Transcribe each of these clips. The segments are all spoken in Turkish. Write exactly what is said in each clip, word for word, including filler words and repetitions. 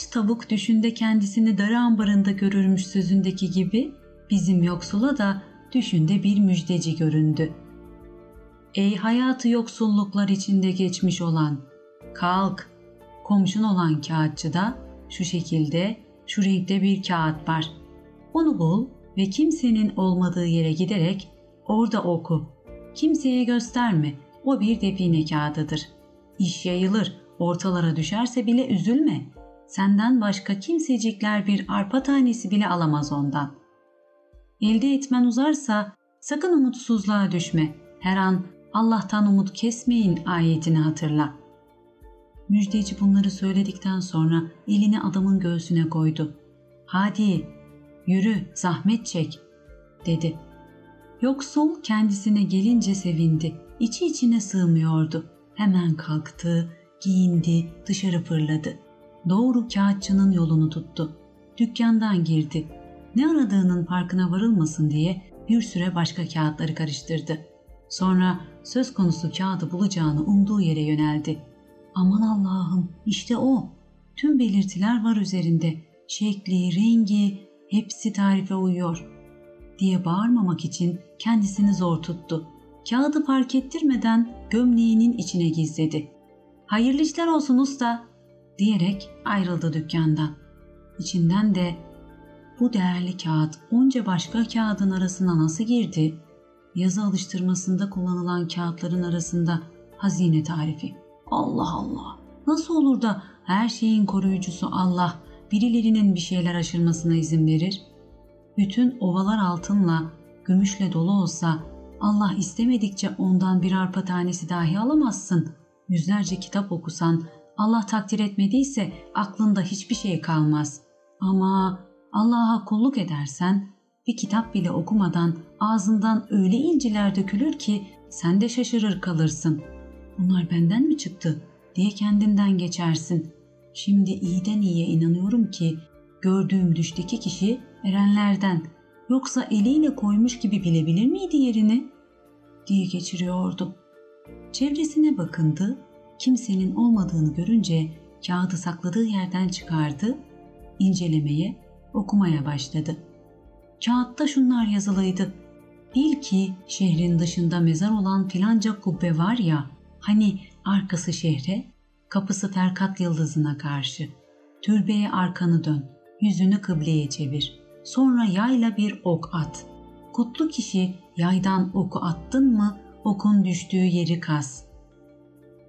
aç tavuk düşünde kendisini darı ambarında görürmüş sözündeki gibi bizim yoksula da düşünde bir müjdeci göründü. Ey hayatı yoksulluklar içinde geçmiş olan, kalk, komşun olan kağıtçıda şu şekilde, şu renkte bir kağıt var. Onu bul ve kimsenin olmadığı yere giderek orada oku. Kimseye gösterme, o bir define kağıdıdır. İş yayılır, ortalara düşerse bile üzülme. Senden başka kimsecikler bir arpa tanesi bile alamaz ondan. Elde etmen uzarsa sakın umutsuzluğa düşme. Her an Allah'tan umut kesmeyin ayetini hatırla. Müjdeci bunları söyledikten sonra elini adamın göğsüne koydu. Hadi yürü, zahmet çek dedi. Yoksul kendisine gelince sevindi. İçi içine sığmıyordu. Hemen kalktı, giyindi, dışarı fırladı. Doğru kağıtçının yolunu tuttu. Dükkandan girdi. Ne aradığının farkına varılmasın diye bir süre başka kağıtları karıştırdı. Sonra söz konusu kağıdı bulacağını umduğu yere yöneldi. Aman Allah'ım, işte o. Tüm belirtiler var üzerinde. Şekli, rengi, hepsi tarife uyuyor diye bağırmamak için kendisini zor tuttu. Kağıdı fark ettirmeden gömleğinin içine gizledi. "Hayırlı işler olsun usta" diyerek ayrıldı dükkandan. İçinden de bu değerli kağıt onca başka kağıdın arasına nasıl girdi? Yazı alıştırmasında kullanılan kağıtların arasında hazine tarifi. Allah Allah! Nasıl olur da her şeyin koruyucusu Allah birilerinin bir şeyler aşırmasına izin verir? Bütün ovalar altınla, gümüşle dolu olsa Allah istemedikçe ondan bir arpa tanesi dahi alamazsın. Yüzlerce kitap okusan, Allah takdir etmediyse aklında hiçbir şey kalmaz. Ama Allah'a kulluk edersen bir kitap bile okumadan ağzından öyle inciler dökülür ki sen de şaşırır kalırsın. Bunlar benden mi çıktı diye kendinden geçersin. Şimdi iyiden iyiye inanıyorum ki gördüğüm düşteki kişi erenlerden, yoksa eliyle koymuş gibi bilebilir miydi yerini diye geçiriyordu. Çevresine bakındı, kimsenin olmadığını görünce kağıdı sakladığı yerden çıkardı, incelemeye, okumaya başladı. Kağıtta şunlar yazılıydı. Bil ki şehrin dışında mezar olan filanca kubbe var ya, hani arkası şehre, kapısı terkat yıldızına karşı. Türbeye arkanı dön, yüzünü kıbleye çevir. Sonra yayla bir ok at. Kutlu kişi yaydan oku attın mı, okun düştüğü yeri kaz.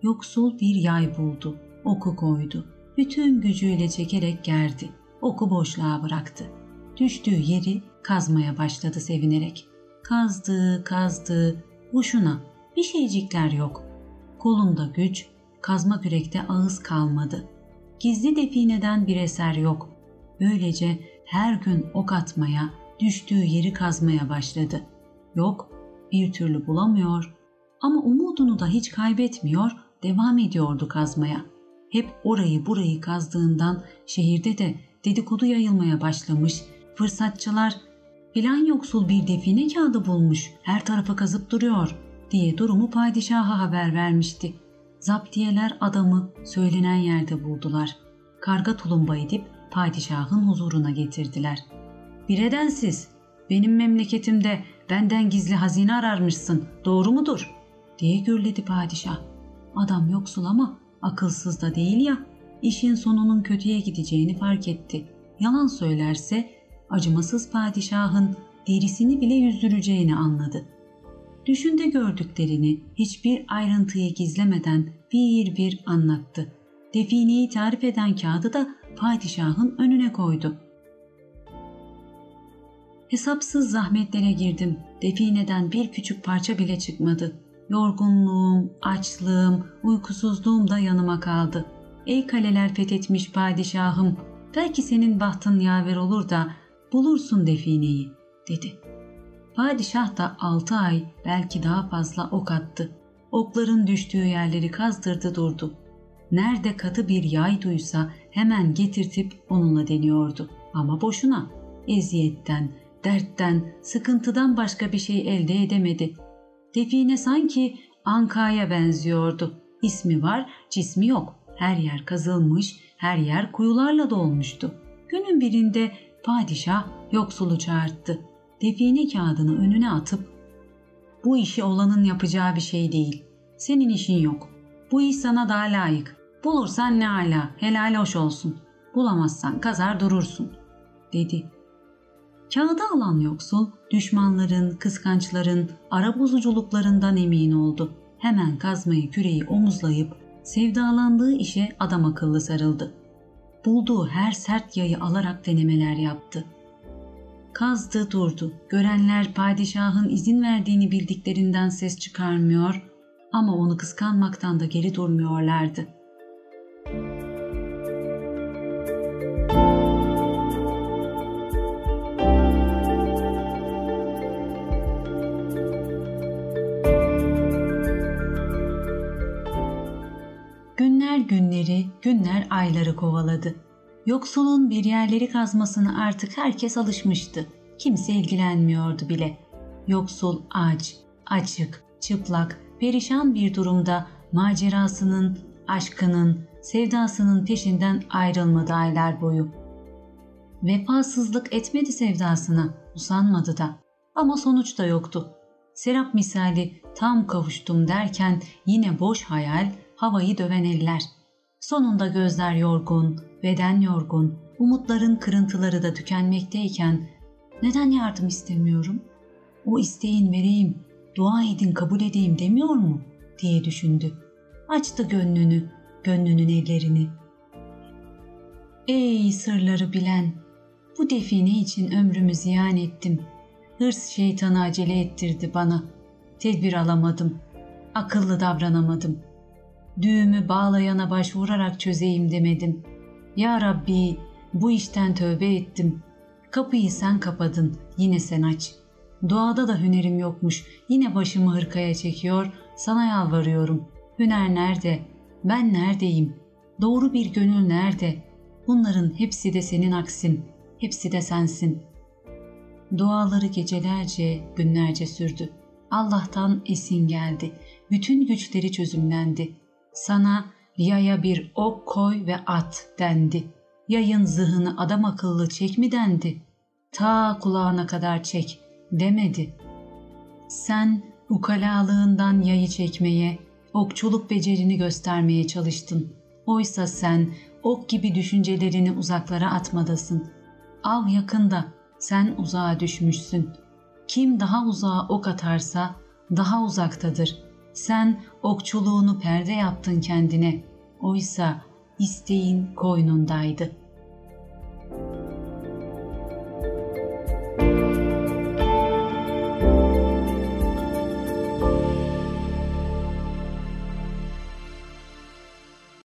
Yoksul bir yay buldu, oku koydu. Bütün gücüyle çekerek gerdi. Oku boşluğa bıraktı. Düştüğü yeri kazmaya başladı sevinerek. Kazdı, kazdı, boşuna, bir şeycikler yok. Kolunda güç, kazma kürekte ağız kalmadı. Gizli defineden bir eser yok. Böylece her gün ok atmaya, düştüğü yeri kazmaya başladı. Yok, bir türlü bulamıyor ama umudunu da hiç kaybetmiyor, devam ediyordu kazmaya. Hep orayı burayı kazdığından şehirde de dedikodu yayılmaya başlamış, fırsatçılar filan yoksul bir define kağıdı bulmuş, her tarafa kazıp duruyor diye durumu padişaha haber vermişti. Zaptiyeler adamı söylenen yerde buldular. Karga tulumba edip padişahın huzuruna getirdiler. "Bir edensiz, benim memleketimde benden gizli hazine ararmışsın, doğru mudur?" diye gürledi padişah. Adam yoksul ama akılsız da değil ya, işin sonunun kötüye gideceğini fark etti. Yalan söylerse acımasız padişahın derisini bile yüzdüreceğini anladı. Düşünde gördüklerini hiçbir ayrıntıyı gizlemeden bir bir anlattı. Defineyi tarif eden kağıdı da padişahın önüne koydu. "Hesapsız zahmetlere girdim. Defineden bir küçük parça bile çıkmadı. Yorgunluğum, açlığım, uykusuzluğum da yanıma kaldı. Ey kaleler fethetmiş padişahım, belki senin bahtın yaver olur da bulursun defineyi" dedi. Padişah da altı ay, belki daha fazla ok attı. Okların düştüğü yerleri kazdırdı durdu. Nerede katı bir yay duysa hemen getirtip onunla deniyordu. Ama boşuna, eziyetten, dertten, sıkıntıdan başka bir şey elde edemedi. Define sanki Anka'ya benziyordu. İsmi var, cismi yok. Her yer kazılmış, her yer kuyularla dolmuştu. Günün birinde padişah yoksulu çağırttı. Define kağıdını önüne atıp, "Bu işi olanın yapacağı bir şey değil. Senin işin yok. Bu iş sana daha layık. Bulursan ne ala, helal hoş olsun. Bulamazsan kazar durursun," dedi. Kağıdı alan yoksul, düşmanların, kıskançların, ara bozuculuklarından emin oldu. Hemen kazmayı, küreği omuzlayıp sevdalandığı işe adam akıllı sarıldı. Bulduğu her sert yayı alarak denemeler yaptı. Kazdı durdu. Görenler padişahın izin verdiğini bildiklerinden ses çıkarmıyor ama onu kıskanmaktan da geri durmuyorlardı. Günler günleri, günler ayları kovaladı. Yoksulun bir yerleri kazmasına artık herkes alışmıştı. Kimse ilgilenmiyordu bile. Yoksul aç, açık, çıplak, perişan bir durumda macerasının, aşkının, sevdasının peşinden ayrılmadı aylar boyu. Vefasızlık etmedi sevdasına, usanmadı da. Ama sonuç da yoktu. Serap misali tam kavuştum derken yine boş hayal, havayı döven eller. Sonunda gözler yorgun, beden yorgun, umutların kırıntıları da tükenmekteyken "Neden yardım istemiyorum? O isteğin vereyim, dua edin kabul edeyim demiyor mu?" diye düşündü. Açtı gönlünü, gönlünün ellerini. "Ey sırları bilen, bu define için ömrümü ziyan ettim. Hırs şeytanı acele ettirdi bana. Tedbir alamadım, akıllı davranamadım. Düğümü bağlayana başvurarak çözeyim demedim. Ya Rabbi, bu işten tövbe ettim. Kapıyı sen kapadın, yine sen aç. Duada da hünerim yokmuş, yine başımı hırkaya çekiyor, sana yalvarıyorum. Hüner nerede? Ben neredeyim? Doğru bir gönül nerede? Bunların hepsi de senin aksin, hepsi de sensin." Duaları gecelerce, günlerce sürdü. Allah'tan esin geldi. Bütün güçleri çözümlendi. "Sana yaya bir ok koy ve at," dendi. "Yayın zırhını adam akıllı çek mi?" dendi. "Ta kulağına kadar çek," demedi. "Sen ukalalığından yayı çekmeye, okçuluk becerini göstermeye çalıştın. Oysa sen ok gibi düşüncelerini uzaklara atmadasın. Av yakında, sen uzağa düşmüşsün. Kim daha uzağa ok atarsa daha uzaktadır. Sen okçuluğunu perde yaptın kendine. Oysa isteğin koynundaydı."